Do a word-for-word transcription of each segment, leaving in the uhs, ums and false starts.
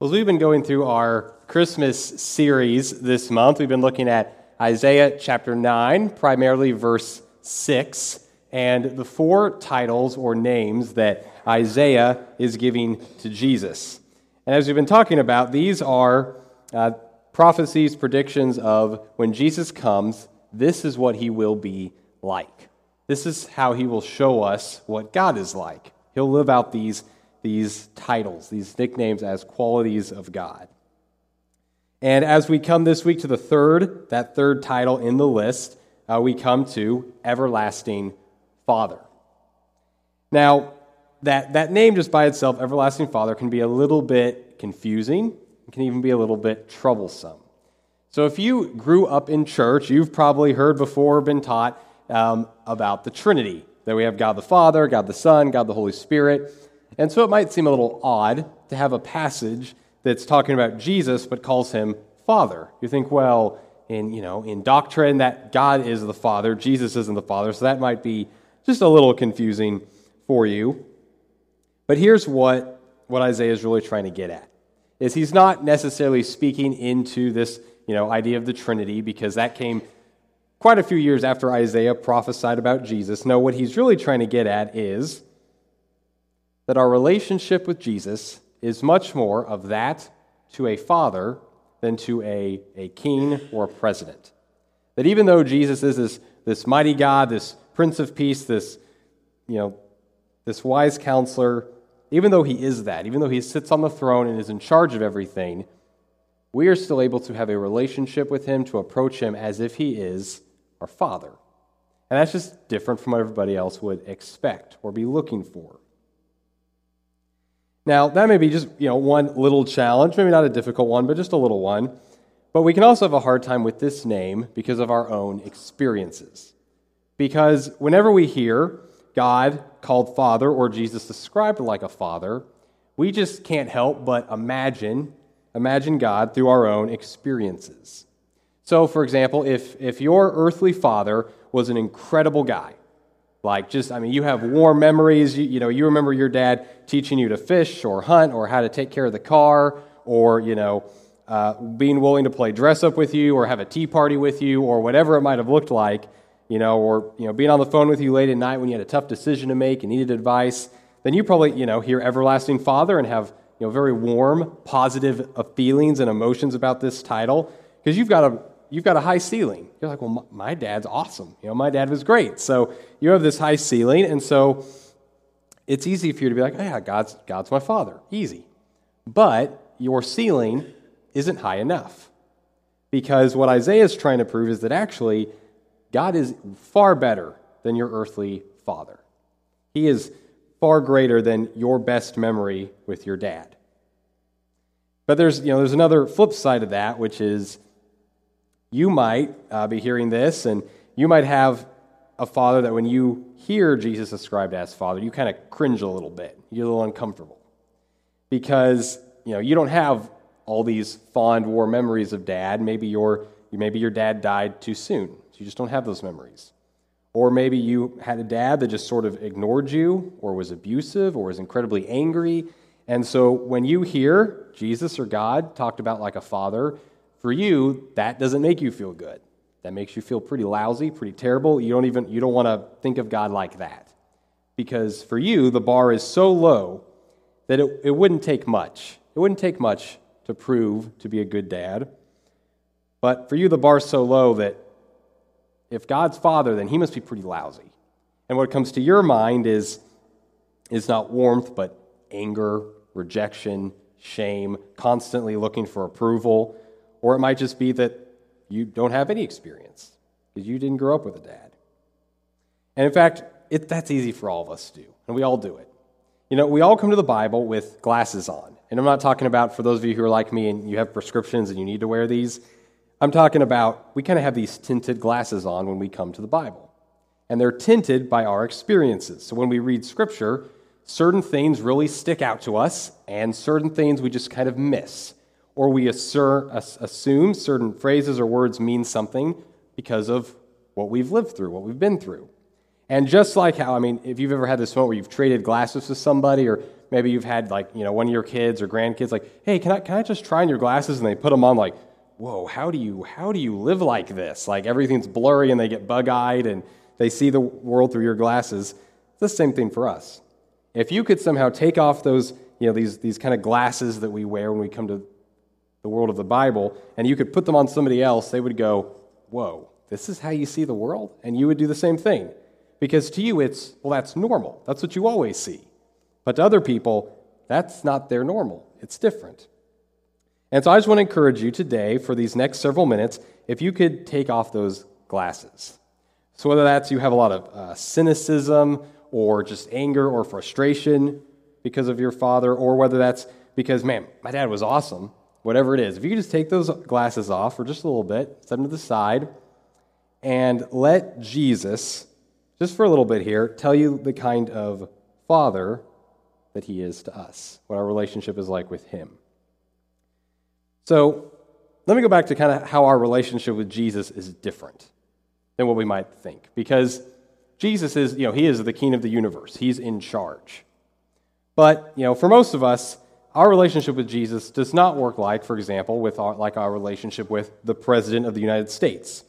Well, we've been going through our Christmas series this month. We've been looking at Isaiah chapter nine, primarily verse six, and the four titles or names that Isaiah is giving to Jesus. And as we've been talking about, these are uh, prophecies, predictions of when Jesus comes, this is what he will be like. This is how he will show us what God is like. He'll live out these these titles, these nicknames as qualities of God. And as we come this week to the third, that third title in the list, uh, we come to Everlasting Father. Now, that, that name just by itself, Everlasting Father, can be a little bit confusing. It can even be a little bit troublesome. So if you grew up in church, you've probably heard before or been taught um, about the Trinity, that we have God the Father, God the Son, God the Holy Spirit. And so it might seem a little odd to have a passage that's talking about Jesus but calls him Father. You think, well, in you know, in doctrine that God is the Father, Jesus isn't the Father, so that might be just a little confusing for you. But here's what, what Isaiah is really trying to get at, is he's not necessarily speaking into this you know, idea of the Trinity, because that came quite a few years after Isaiah prophesied about Jesus. No, what he's really trying to get at is that our relationship with Jesus is much more of that to a father than to a, a king or a president. That even though Jesus is this, this mighty God, this Prince of Peace, this, you know, this wise counselor, even though he is that, even though he sits on the throne and is in charge of everything, we are still able to have a relationship with him, to approach him as if he is our father. And that's just different from what everybody else would expect or be looking for. Now, that may be just you know one little challenge, maybe not a difficult one, but just a little one. But we can also have a hard time with this name because of our own experiences. Because whenever we hear God called Father or Jesus described like a father, we just can't help but imagine, imagine God through our own experiences. So, for example, if, if your earthly father was an incredible guy, Like just, I mean, you have warm memories, you, you know, you remember your dad teaching you to fish or hunt or how to take care of the car or, you know, uh, being willing to play dress up with you or have a tea party with you or whatever it might have looked like, you know, or, you know, being on the phone with you late at night when you had a tough decision to make and needed advice, then you probably, you know, hear Everlasting Father and have, you know, very warm, positive feelings and emotions about this title because you've got a You've got a high ceiling. You're like, well, my dad's awesome. You know, my dad was great. So you have this high ceiling, and so it's easy for you to be like, oh, yeah, God's God's my father. Easy. But your ceiling isn't high enough because what Isaiah is trying to prove is that actually God is far better than your earthly father. He is far greater than your best memory with your dad. But there's you know there's another flip side of that, which is you might uh, be hearing this, and you might have a father that when you hear Jesus described as Father, you kind of cringe a little bit. You're a little uncomfortable because you know you don't have all these fond war memories of Dad. Maybe your maybe your dad died too soon, so you just don't have those memories. Or maybe you had a dad that just sort of ignored you, or was abusive, or was incredibly angry. And so when you hear Jesus or God talked about like a father, for you, that doesn't make you feel good. That makes you feel pretty lousy, pretty terrible. You don't even you don't want to think of God like that. Because for you, the bar is so low that it, it wouldn't take much. It wouldn't take much to prove to be a good dad. But for you, the bar's so low that if God's father, then he must be pretty lousy. And what comes to your mind is, is not warmth, but anger, rejection, shame, constantly looking for approval. Or it might just be that you don't have any experience because you didn't grow up with a dad. And in fact, it, that's easy for all of us to do, and we all do it. You know, we all come to the Bible with glasses on. And I'm not talking about, for those of you who are like me and you have prescriptions and you need to wear these, I'm talking about we kind of have these tinted glasses on when we come to the Bible. And they're tinted by our experiences. So when we read Scripture, certain things really stick out to us, and certain things we just kind of miss. Or we assume certain phrases or words mean something because of what we've lived through, what we've been through. And just like how, I mean, if you've ever had this moment where you've traded glasses with somebody, or maybe you've had, like, you know, one of your kids or grandkids, like, hey, can I can I just try on your glasses? And they put them on, like, whoa, how do you how do you live like this? Like, everything's blurry, and they get bug-eyed, and they see the world through your glasses. It's the same thing for us. If you could somehow take off those, you know, these these kind of glasses that we wear when we come to the world of the Bible, and you could put them on somebody else, they would go, whoa, this is how you see the world? And you would do the same thing. Because to you, it's, well, that's normal. That's what you always see. But to other people, that's not their normal. It's different. And so I just want to encourage you today, for these next several minutes, if you could take off those glasses. So whether that's you have a lot of uh, cynicism or just anger or frustration because of your father, or whether that's because, man, my dad was awesome, whatever it is, if you could just take those glasses off for just a little bit, set them to the side, and let Jesus, just for a little bit here, tell you the kind of father that he is to us, what our relationship is like with him. So let me go back to kind of how our relationship with Jesus is different than what we might think, because Jesus is, you know, he is the king of the universe. He's in charge. But, you know, for most of us, our relationship with Jesus does not work like, for example, with our, like our relationship with the President of the United States.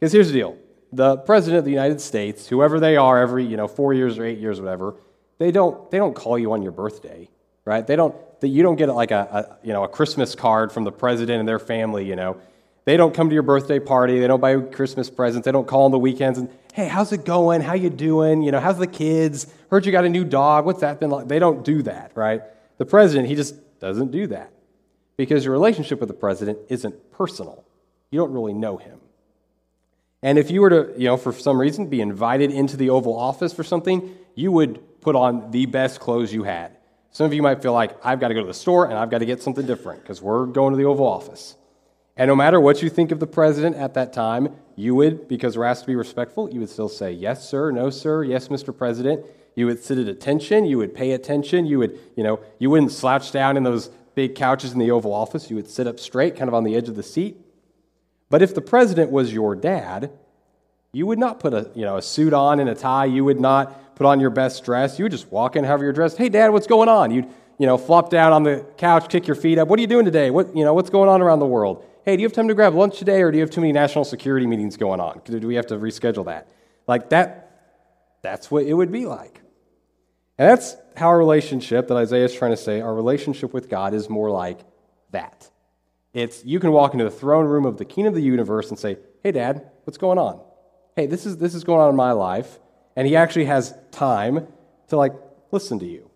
Because here's the deal. The President of the United States, whoever they are, every, you know, four years or eight years, whatever, they don't they don't call you on your birthday, right? They don't that you don't get like a, a you know a Christmas card from the president and their family, you know. They don't come to your birthday party. They don't buy you Christmas presents. They don't call on the weekends and, hey, how's it going? How you doing? You know, how's the kids? Heard you got a new dog. What's that been like? They don't do that, right? The president, he just doesn't do that because your relationship with the president isn't personal. You don't really know him. And if you were to, you know, for some reason, be invited into the Oval Office for something, you would put on the best clothes you had. Some of you might feel like, I've got to go to the store and I've got to get something different because we're going to the Oval Office. And no matter what you think of the president at that time, you would, because we're asked to be respectful, you would still say, yes, sir, no, sir, yes, Mister President. You would sit at attention. You would pay attention. You would, you know, you wouldn't slouch down in those big couches in the Oval Office. You would sit up straight, kind of on the edge of the seat. But if the president was your dad, you would not put a, you know, a suit on and a tie. You would not put on your best dress. You would just walk in however you're dressed. Hey, Dad, what's going on? You'd, you know, flop down on the couch, kick your feet up. What are you doing today? What, you know, what's going on around the world? Hey, do you have time to grab lunch today, or do you have too many national security meetings going on? Do we have to reschedule that? Like that, that's what it would be like. And that's how our relationship, that Isaiah is trying to say, our relationship with God is more like that. It's, you can walk into the throne room of the King of the universe and say, hey, Dad, what's going on? Hey, this is this is going on in my life. And he actually has time to, like, listen to you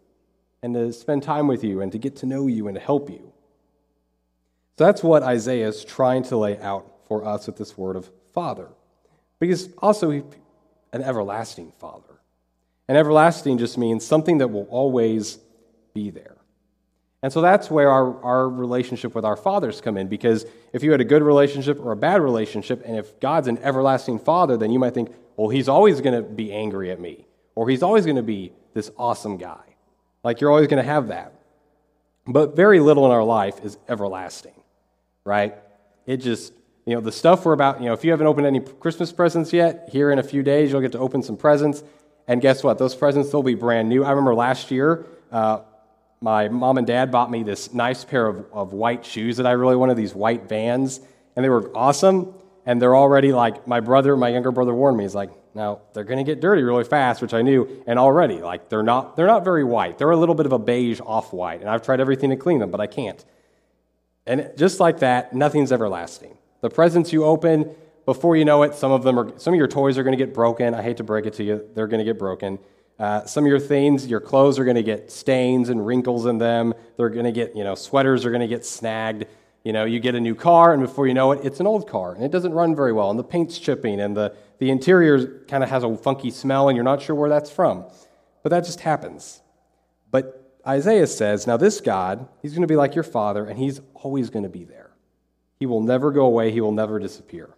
and to spend time with you and to get to know you and to help you. So that's what Isaiah is trying to lay out for us with this word of Father. Because also, he, an everlasting Father. And everlasting just means something that will always be there. And so that's where our, our relationship with our fathers come in, because if you had a good relationship or a bad relationship, and if God's an everlasting Father, then you might think, well, he's always going to be angry at me, or he's always going to be this awesome guy. Like, you're always going to have that. But very little in our life is everlasting, right? It just, you know, the stuff we're about, you know, if you haven't opened any Christmas presents yet, here in a few days, you'll get to open some presents, and guess what? Those presents, they'll be brand new. I remember last year, uh, my mom and dad bought me this nice pair of, of white shoes that I really wanted, these white Vans, and they were awesome, and they're already, like, my brother, my younger brother warned me, he's like, now, they're going to get dirty really fast, which I knew, and already, like, they're not they're not very white. They're a little bit of a beige off-white, and I've tried everything to clean them, but I can't. And just like that, nothing's everlasting. The presents you open, before you know it, some of them are, some of your toys are going to get broken. I hate to break it to you, they're going to get broken. Uh, some of your things, your clothes are going to get stains and wrinkles in them. They're going to get, you know, sweaters are going to get snagged. You know, you get a new car, and before you know it, it's an old car, and it doesn't run very well, and the paint's chipping, and the, the interior kind of has a funky smell, and you're not sure where that's from. But that just happens. But Isaiah says, now this God, he's going to be like your father, and he's always going to be there. He will never go away. He will never disappear,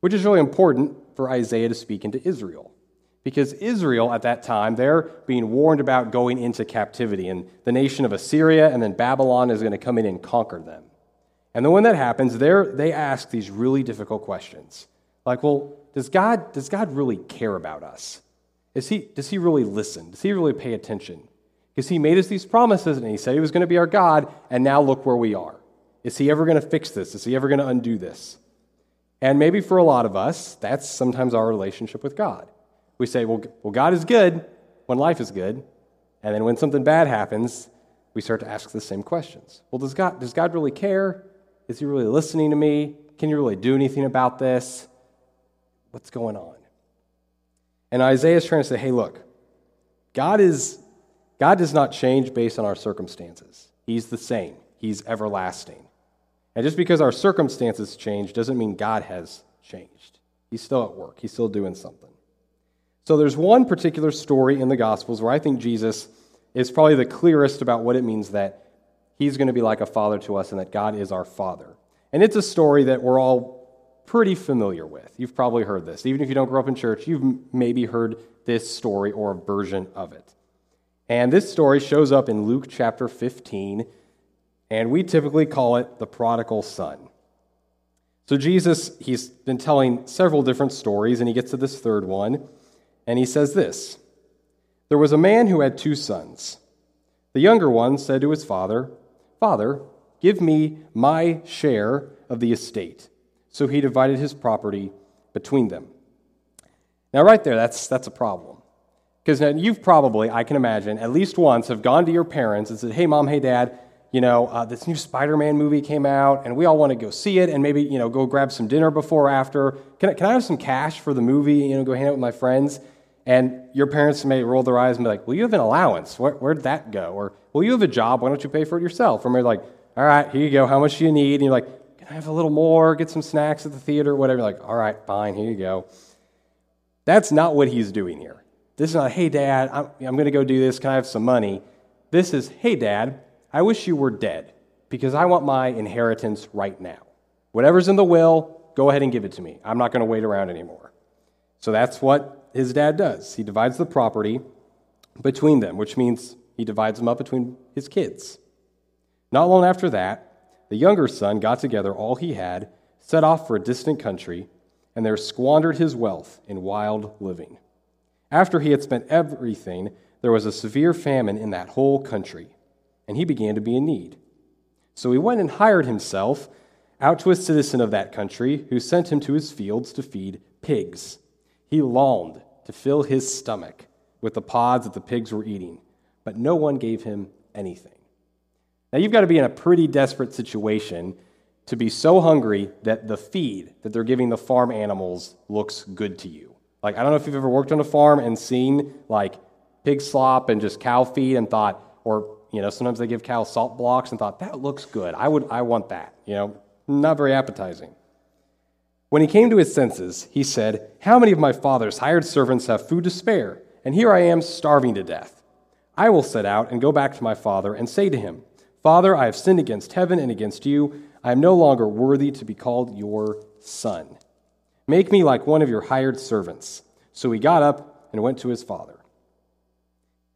which is really important for Isaiah to speak into Israel. Because Israel at that time, they're being warned about going into captivity, and the nation of Assyria and then Babylon is going to come in and conquer them. And then when that happens, they ask these really difficult questions. Like, well, does God, does God really care about us? Is he, does he really listen? Does he really pay attention? Because he made us these promises, and he said he was going to be our God, and now look where we are. Is he ever going to fix this? Is he ever going to undo this? And maybe for a lot of us, that's sometimes our relationship with God. We say, well, well, God is good when life is good, and then when something bad happens, we start to ask the same questions. Well, does God, does God really care? Is he really listening to me? Can you really do anything about this? What's going on? And Isaiah is trying to say, hey, look, God is God does not change based on our circumstances. He's the same. He's everlasting. And just because our circumstances change doesn't mean God has changed. He's still at work. He's still doing something. So there's one particular story in the Gospels where I think Jesus is probably the clearest about what it means that he's going to be like a father to us and that God is our Father. And it's a story that we're all pretty familiar with. You've probably heard this. Even if you don't grow up in church, you've maybe heard this story or a version of it. And this story shows up in Luke chapter fifteen, and we typically call it the prodigal son. So Jesus, he's been telling several different stories, and he gets to this third one, and he says this. There was a man who had two sons. The younger one said to his father, "Father, give me my share of the estate." So he divided his property between them. Now right there, that's that's a problem. Because now you've probably, I can imagine, at least once have gone to your parents and said, "Hey, Mom, hey, Dad, you know, uh, this new Spider-Man movie came out, and we all want to go see it, and maybe, you know, go grab some dinner before or after. Can I, can I have some cash for the movie, you know, go hang out with my friends?" And your parents may roll their eyes and be like, "Well, you have an allowance. Where, where'd that go?" Or, "Well, you have a job. Why don't you pay for it yourself?" Or maybe like, "All right, here you go. How much do you need?" And you're like, "Can I have a little more? Get some snacks at the theater," whatever. You're like, "All right, fine, here you go." That's not what he's doing here. This is not, "Hey, Dad, I'm, I'm going to go do this. Can I have some money?" This is, "Hey, Dad, I wish you were dead because I want my inheritance right now. Whatever's in the will, go ahead and give it to me. I'm not going to wait around anymore." So that's what his dad does. He divides the property between them, which means he divides them up between his kids. Not long after that, the younger son got together all he had, set off for a distant country, and there squandered his wealth in wild living. After he had spent everything, there was a severe famine in that whole country, and he began to be in need. So he went and hired himself out to a citizen of that country who sent him to his fields to feed pigs. He longed to fill his stomach with the pods that the pigs were eating, but no one gave him anything. Now you've got to be in a pretty desperate situation to be so hungry that the feed that they're giving the farm animals looks good to you. Like, I don't know if you've ever worked on a farm and seen, like, pig slop and just cow feed and thought, or, you know, sometimes they give cows salt blocks and thought, "That looks good. I would, I want that." You know, not very appetizing. When he came to his senses, he said, "How many of my father's hired servants have food to spare? And here I am starving to death. I will set out and go back to my father and say to him, 'Father, I have sinned against heaven and against you. I am no longer worthy to be called your son. Make me like one of your hired servants.' So he got up and went to his father."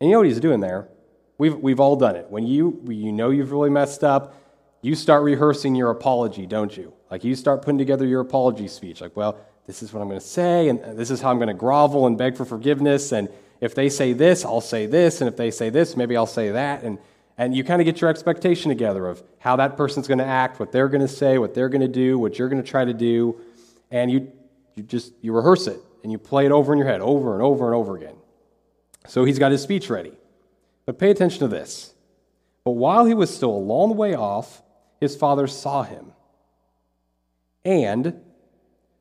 And you know what he's doing there? We've we've all done it. When you you know you've really messed up, you start rehearsing your apology, don't you? Like, you start putting together your apology speech. Like, "Well, this is what I'm going to say, and this is how I'm going to grovel and beg for forgiveness. And if they say this, I'll say this. And if they say this, maybe I'll say that." And and you kind of get your expectation together of how that person's going to act, what they're going to say, what they're going to do, what you're going to try to do, and you. You just, you rehearse it, and you play it over in your head over and over and over again. So he's got his speech ready. But pay attention to this. "But while he was still a long way off, his father saw him and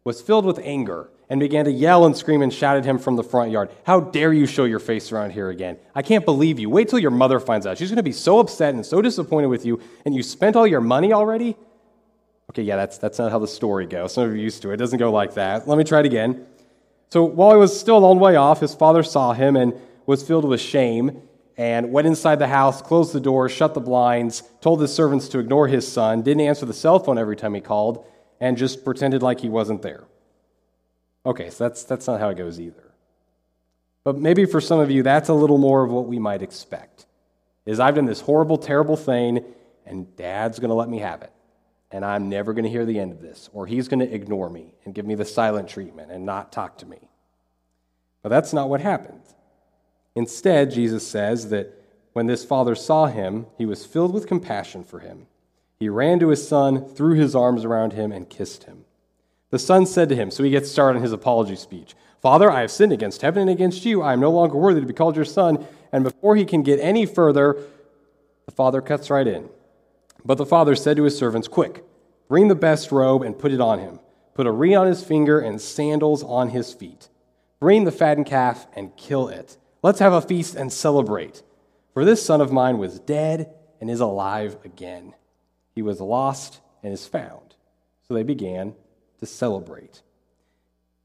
was filled with anger and began to yell and scream and shout at him from the front yard, 'How dare you show your face around here again? I can't believe you. Wait till your mother finds out. She's going to be so upset and so disappointed with you, and you spent all your money already?'" Okay, yeah, that's that's not how the story goes. Some of you are used to it. It doesn't go like that. Let me try it again. "So while he was still a long way off, his father saw him and was filled with shame and went inside the house, closed the door, shut the blinds, told his servants to ignore his son, didn't answer the cell phone every time he called, and just pretended like he wasn't there." Okay, so that's that's not how it goes either. But maybe for some of you, that's a little more of what we might expect. Is, "I've done this horrible, terrible thing, and Dad's going to let me have it. And I'm never going to hear the end of this, or he's going to ignore me and give me the silent treatment and not talk to me." But that's not what happened. Instead, Jesus says that when this father saw him, he was filled with compassion for him. He ran to his son, threw his arms around him, and kissed him. The son said to him, so he gets started on his apology speech, "Father, I have sinned against heaven and against you. I am no longer worthy to be called your son." And before he can get any further, the father cuts right in. But the father said to his servants, "Quick, bring the best robe and put it on him. Put a ring on his finger and sandals on his feet. Bring the fattened calf and kill it. Let's have a feast and celebrate. For this son of mine was dead and is alive again. He was lost and is found." So they began to celebrate.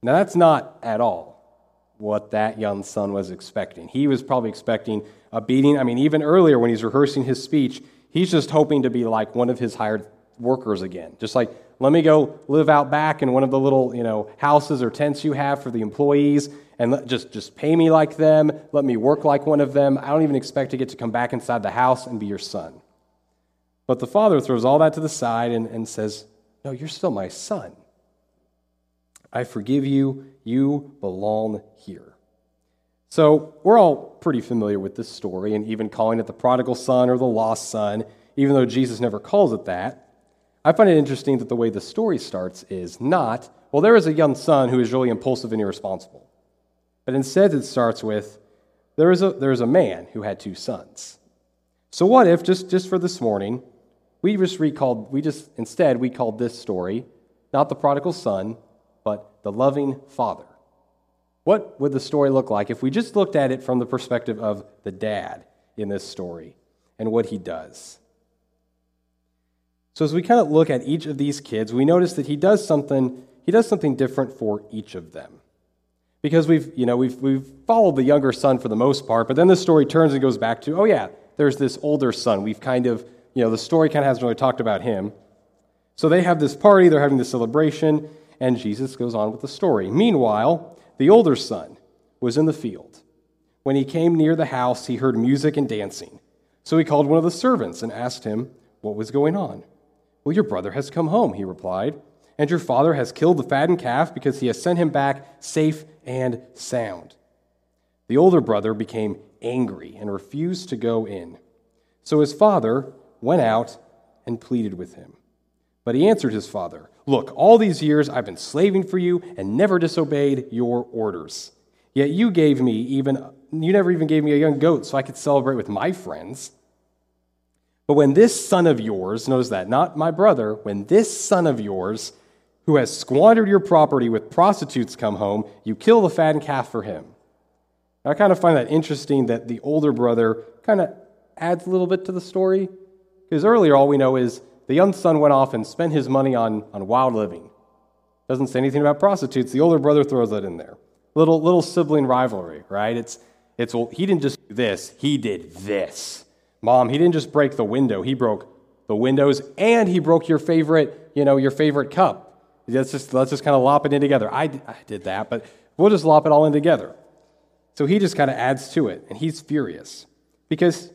Now that's not at all what that young son was expecting. He was probably expecting a beating. I mean, even earlier when he's rehearsing his speech, he's just hoping to be like one of his hired workers again. Just like, let me go live out back in one of the little, you know, houses or tents you have for the employees, and let, just, just pay me like them. Let me work like one of them. I don't even expect to get to come back inside the house and be your son. But the father throws all that to the side and, and says, "No, you're still my son. I forgive you. You belong here." So we're all pretty familiar with this story, and even calling it the prodigal son or the lost son, even though Jesus never calls it that. I find it interesting that the way the story starts is not, well, there is a young son who is really impulsive and irresponsible. But instead it starts with, there is a, there is a man who had two sons. So what if, just, just for this morning, we just recalled, we just, instead we called this story, not the prodigal son, but the loving father. What would the story look like if we just looked at it from the perspective of the dad in this story and what he does? So as we kind of look at each of these kids, we notice that he does something, he does something different for each of them. Because we've, you know, we've we've followed the younger son for the most part, but then the story turns and goes back to, oh yeah, there's this older son. We've kind of, you know, the story kind of hasn't really talked about him. So they have this party, they're having this celebration, and Jesus goes on with the story. Meanwhile, the older son was in the field. When he came near the house, he heard music and dancing. So he called one of the servants and asked him what was going on. "Well, your brother has come home," he replied, "and your father has killed the fattened calf because he has sent him back safe and sound." The older brother became angry and refused to go in. So his father went out and pleaded with him. But he answered his father, "Look, all these years I've been slaving for you and never disobeyed your orders. Yet you gave me even, you never even gave me a young goat so I could celebrate with my friends. But when this son of yours," notice that, not my brother, "when this son of yours who has squandered your property with prostitutes come home, you kill the fattened calf for him." Now, I kind of find that interesting that the older brother kind of adds a little bit to the story, because earlier all we know is the young son went off and spent his money on, on wild living. Doesn't say anything about prostitutes. The older brother throws that in there. Little little sibling rivalry, right? It's, it's well, he didn't just do this. He did this. Mom, he didn't just break the window. He broke the windows, and he broke your favorite, you know, your favorite cup. Let's just, let's just kind of lop it in together. I, I did that, but we'll just lop it all in together. So he just kind of adds to it, and he's furious because,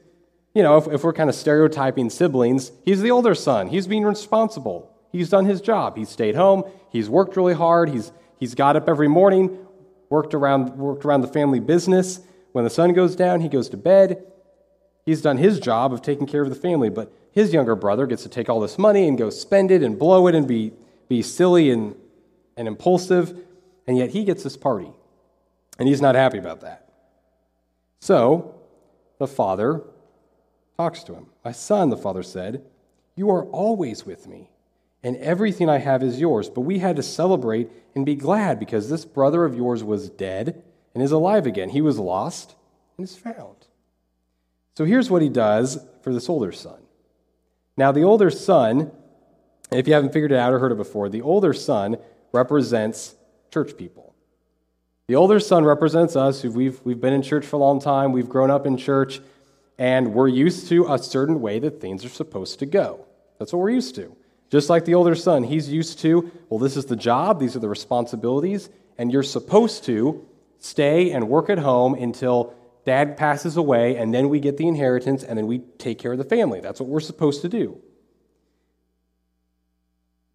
you know, if, if we're kind of stereotyping siblings, he's the older son. He's being responsible. He's done his job. He's stayed home. He's worked really hard. He's he's got up every morning, worked around worked around the family business. When the sun goes down, he goes to bed. He's done his job of taking care of the family, but his younger brother gets to take all this money and go spend it and blow it and be be silly and and impulsive, and yet he gets this party, and he's not happy about that. So the father talks to him. "My son," the father said, "you are always with me, and everything I have is yours. But we had to celebrate and be glad because this brother of yours was dead and is alive again. He was lost and is found." So here's what he does for this older son. Now, the older son, if you haven't figured it out or heard it before, the older son represents church people. The older son represents us. Who we've, we've been in church for a long time. We've grown up in church. And we're used to a certain way that things are supposed to go. That's what we're used to. Just like the older son, he's used to, well, this is the job, these are the responsibilities, and you're supposed to stay and work at home until dad passes away, and then we get the inheritance, and then we take care of the family. That's what we're supposed to do.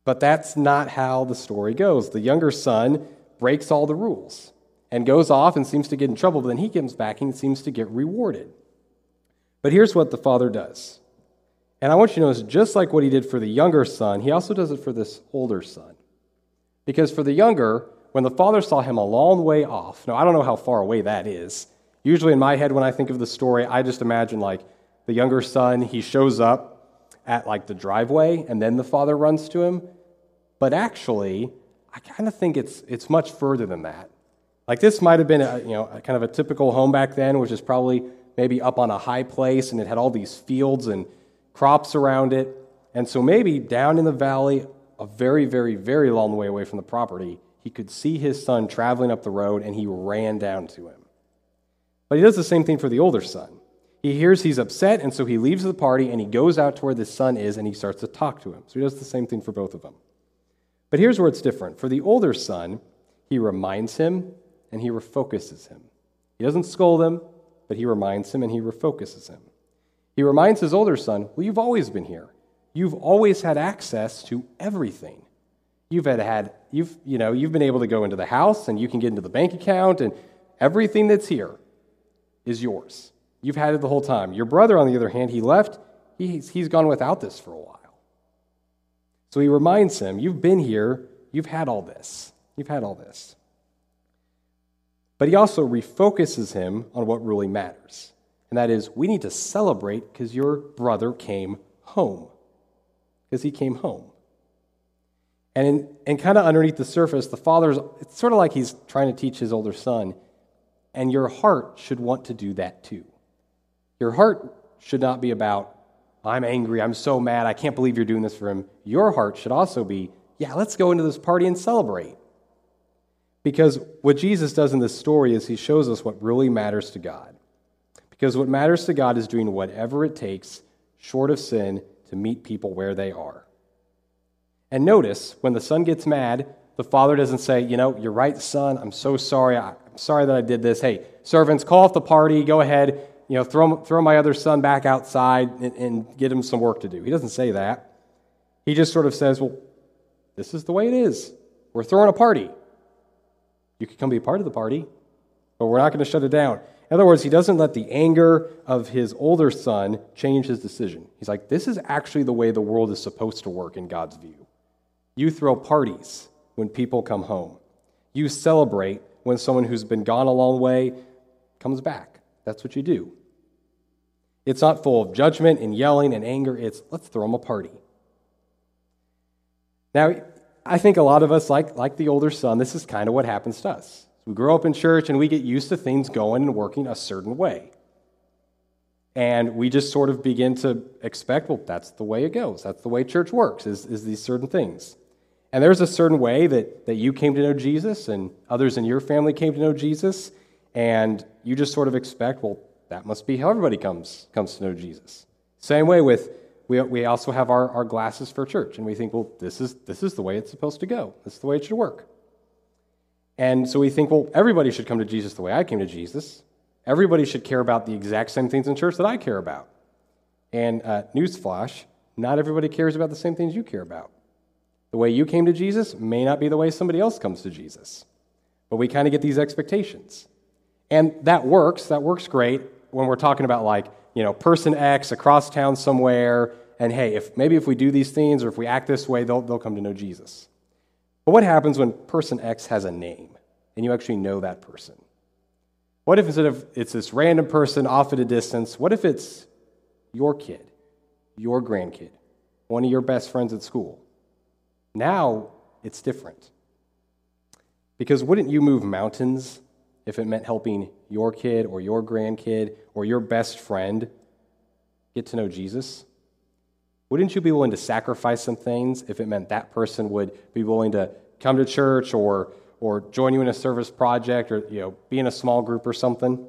But that's not how the story goes. The younger son breaks all the rules. and goes off and seems to get in trouble, but then he comes back and seems to get rewarded. But here's what the father does. And I want you to notice, just like what he did for the younger son, he also does it for this older son. Because for the younger, when the father saw him a long way off, now I don't know how far away that is. Usually in my head when I think of the story, I just imagine like the younger son, he shows up at like the driveway and then the father runs to him. But actually, I kind of think it's it's much further than that. Like this might have been a, you know, kind of a typical home back then, which is probably maybe up on a high place and it had all these fields and crops around it. And so maybe down in the valley, a very, very, very long way away from the property, he could see his son traveling up the road and he ran down to him. But he does the same thing for the older son. He hears he's upset, and so he leaves the party and he goes out to where this son is and he starts to talk to him. So he does the same thing for both of them. But here's where it's different. For the older son, he reminds him and he refocuses him. He doesn't scold him, but he reminds him and he refocuses him. He reminds his older son, well, you've always been here. You've always had access to everything. You've had, had you've, you know, you've been able to go into the house and you can get into the bank account and everything that's here is yours. You've had it the whole time. Your brother, on the other hand, he left. He's, he's gone without this for a while. So he reminds him, you've been here. You've had all this. You've had all this. But he also refocuses him on what really matters. And that is, we need to celebrate because your brother came home. Because he came home. And in, and kind of underneath the surface, the father's, it's sort of like he's trying to teach his older son, and your heart should want to do that too. Your heart should not be about, I'm angry, I'm so mad, I can't believe you're doing this for him. Your heart should also be, yeah, let's go into this party and celebrate. Because what Jesus does in this story is he shows us what really matters to God. Because what matters to God is doing whatever it takes, short of sin, to meet people where they are. And notice, when the son gets mad, the father doesn't say, you know, you're right, son, I'm so sorry. I'm sorry that I did this. Hey, servants, call off the party. Go ahead, you know, throw, throw my other son back outside and, and get him some work to do. He doesn't say that. He just sort of says, well, this is the way it is. We're throwing a party. You could come be a part of the party, but we're not going to shut it down. In other words, he doesn't let the anger of his older son change his decision. He's like, this is actually the way the world is supposed to work in God's view. You throw parties when people come home. You celebrate when someone who's been gone a long way comes back. That's what you do. It's not full of judgment and yelling and anger. It's, let's throw them a party. Now, I think a lot of us, like, like the older son, this is kind of what happens to us. We grow up in church and we get used to things going and working a certain way. And we just sort of begin to expect, well, that's the way it goes. That's the way church works, is, is these certain things. And there's a certain way that, that you came to know Jesus and others in your family came to know Jesus, and you just sort of expect, well, that must be how everybody comes comes to know Jesus. Same way with, we we also have our, our glasses for church, and we think, well, this is this is the way it's supposed to go. This is the way it should work. And so we think, well, everybody should come to Jesus the way I came to Jesus. Everybody should care about the exact same things in church that I care about. And uh, newsflash, not everybody cares about the same things you care about. The way you came to Jesus may not be the way somebody else comes to Jesus. But we kind of get these expectations. And that works. That works great when we're talking about, like, you know, person X across town somewhere. And, hey, if maybe if we do these things or if we act this way, they'll they'll come to know Jesus. But what happens when person X has a name and you actually know that person? What if instead of it's this random person off at a distance, what if it's your kid, your grandkid, one of your best friends at school? Now it's different. Because wouldn't you move mountains if it meant helping your kid or your grandkid or your best friend get to know Jesus? Wouldn't you be willing to sacrifice some things if it meant that person would be willing to come to church or or join you in a service project or, you know, be in a small group or something?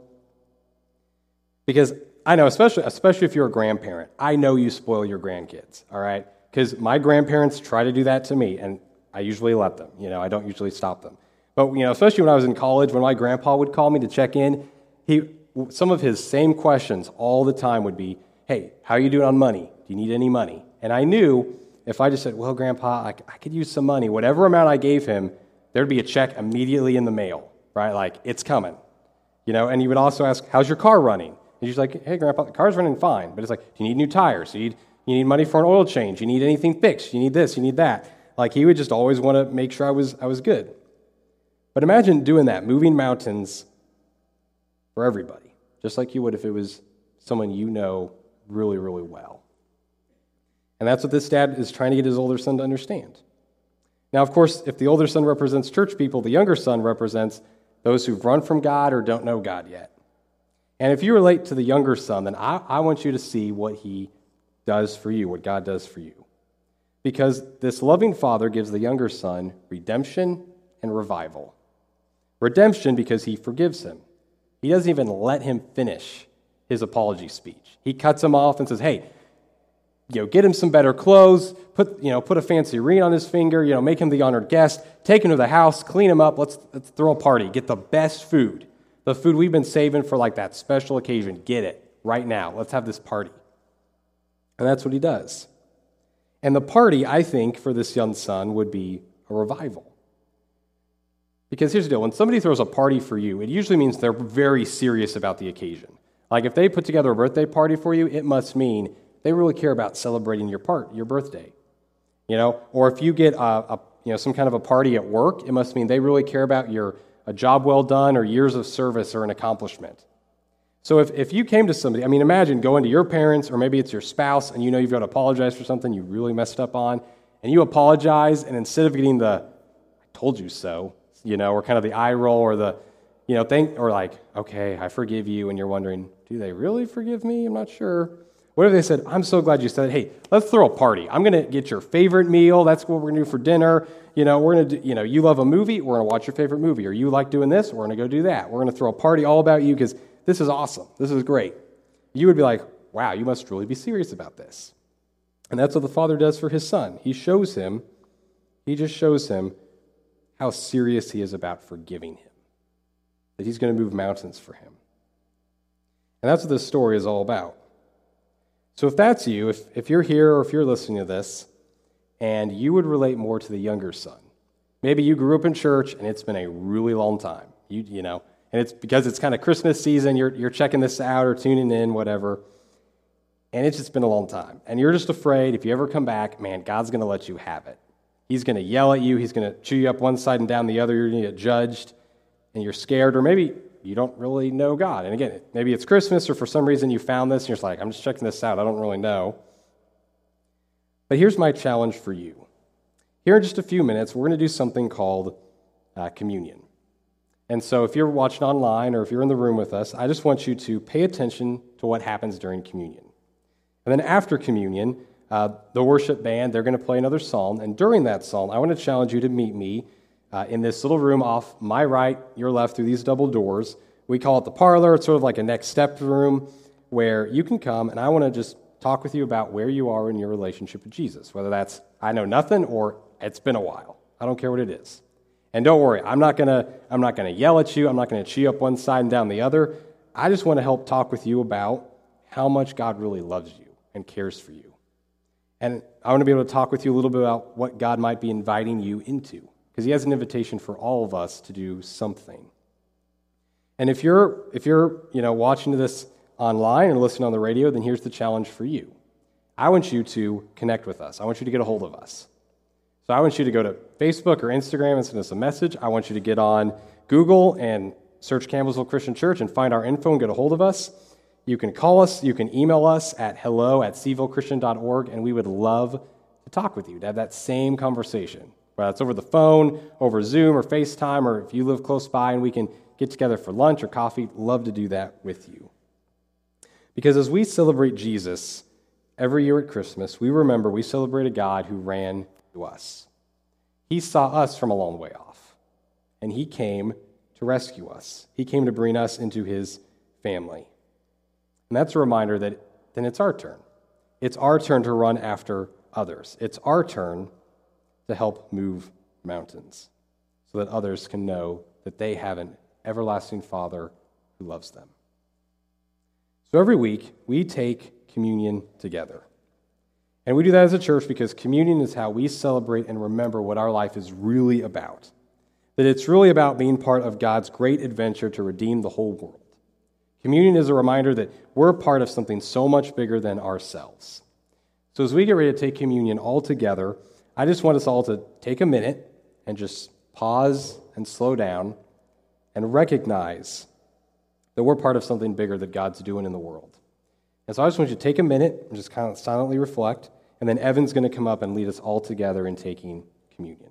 Because I know, especially especially if you're a grandparent, I know you spoil your grandkids, all right? Because my grandparents try to do that to me, and I usually let them. You know, I don't usually stop them. But, you know, especially when I was in college, when my grandpa would call me to check in, he some of his same questions all the time would be, hey, how are you doing on money? Do you need any money? And I knew if I just said, well, Grandpa, I, I could use some money, whatever amount I gave him, there'd be a check immediately in the mail, right? Like, it's coming, you know? And you would also ask, how's your car running? And you're just like, hey, Grandpa, the car's running fine. But it's like, do you need new tires? Do you need, you need money for an oil change? You need anything fixed? You need this, you need that. Like, he would just always want to make sure I was I was good. But imagine doing that, moving mountains for everybody, just like you would if it was someone you know really, really well. And that's what this dad is trying to get his older son to understand. Now, of course, if the older son represents church people, the younger son represents those who've run from God or don't know God yet. And if you relate to the younger son, then I, I want you to see what he does for you, what God does for you. Because this loving father gives the younger son redemption and revival. Redemption because he forgives him. He doesn't even let him finish his apology speech. He cuts him off and says, hey, you know, get him some better clothes, put, you know, put a fancy ring on his finger, you know, make him the honored guest, take him to the house, clean him up, let's, let's throw a party, get the best food. The food we've been saving for like that special occasion, get it right now. Let's have this party. And that's what he does. And the party, I think, for this young son would be a revival. Because here's the deal, when somebody throws a party for you, it usually means they're very serious about the occasion. Like if they put together a birthday party for you, it must mean they really care about celebrating your part, your birthday. You know, or if you get a, a you know some kind of a party at work, it must mean they really care about your a job well done or years of service or an accomplishment. So if, if you came to somebody, I mean, imagine going to your parents or maybe it's your spouse and you know you've got to apologize for something you really messed up on, and you apologize, and instead of getting the, I told you so, you know, or kind of the eye roll or the, you know, thank, or like, okay, I forgive you, and you're wondering, do they really forgive me? I'm not sure. What if they said, I'm so glad you said it. Hey, let's throw a party. I'm going to get your favorite meal. That's what we're going to do for dinner. You know, we're going to, you know, you love a movie. We're going to watch your favorite movie. Or you like doing this. We're going to go do that. We're going to throw a party all about you because this is awesome. This is great. You would be like, wow, you must really be serious about this. And that's what the father does for his son. He shows him, he just shows him how serious he is about forgiving him, that he's going to move mountains for him. And that's what this story is all about. So if that's you, if, if you're here or if you're listening to this, and you would relate more to the younger son, maybe you grew up in church and it's been a really long time, you you know, and it's because it's kind of Christmas season, you're you're checking this out or tuning in, whatever, and it's just been a long time. And you're just afraid if you ever come back, man, God's going to let you have it. He's going to yell at you. He's going to chew you up one side and down the other. You're going to get judged, and you're scared, or maybe you don't really know God. And again, maybe it's Christmas or for some reason you found this and you're just like, I'm just checking this out. I don't really know. But here's my challenge for you. Here in just a few minutes, we're going to do something called uh, communion. And so if you're watching online or if you're in the room with us, I just want you to pay attention to what happens during communion. And then after communion, uh, the worship band, they're going to play another psalm. And during that psalm, I want to challenge you to meet me Uh, in this little room off my right, your left, through these double doors. We call it the parlor. It's sort of like a next step room where you can come, and I want to just talk with you about where you are in your relationship with Jesus, whether that's I know nothing or it's been a while. I don't care what it is. And don't worry, I'm not gonna I'm not gonna yell at you. I'm not gonna chew you up one side and down the other. I just want to help talk with you about how much God really loves you and cares for you. And I want to be able to talk with you a little bit about what God might be inviting you into, because he has an invitation for all of us to do something. And if you're if you're you know watching this online or listening on the radio, then here's the challenge for you. I want you to connect with us. I want you to get a hold of us. So I want you to go to Facebook or Instagram and send us a message. I want you to get on Google and search Campbellsville Christian Church and find our info and get a hold of us. You can call us. You can email us at hello at c ville christian dot org, and we would love to talk with you, to have that same conversation. Whether it's over the phone, over Zoom, or FaceTime, or if you live close by and we can get together for lunch or coffee, love to do that with you. Because as we celebrate Jesus every year at Christmas, we remember we celebrate a God who ran to us. He saw us from a long way off, and he came to rescue us. He came to bring us into his family. And that's a reminder that then it's our turn. It's our turn to run after others. It's our turn to help move mountains so that others can know that they have an everlasting Father who loves them. So every week, we take communion together. And we do that as a church because communion is how we celebrate and remember what our life is really about. that it's really about being part of God's great adventure to redeem the whole world. Communion is a reminder that we're part of something so much bigger than ourselves. So as we get ready to take communion all together, I just want us all to take a minute and just pause and slow down and recognize that we're part of something bigger that God's doing in the world. And so I just want you to take a minute and just kind of silently reflect, and then Evan's going to come up and lead us all together in taking communion.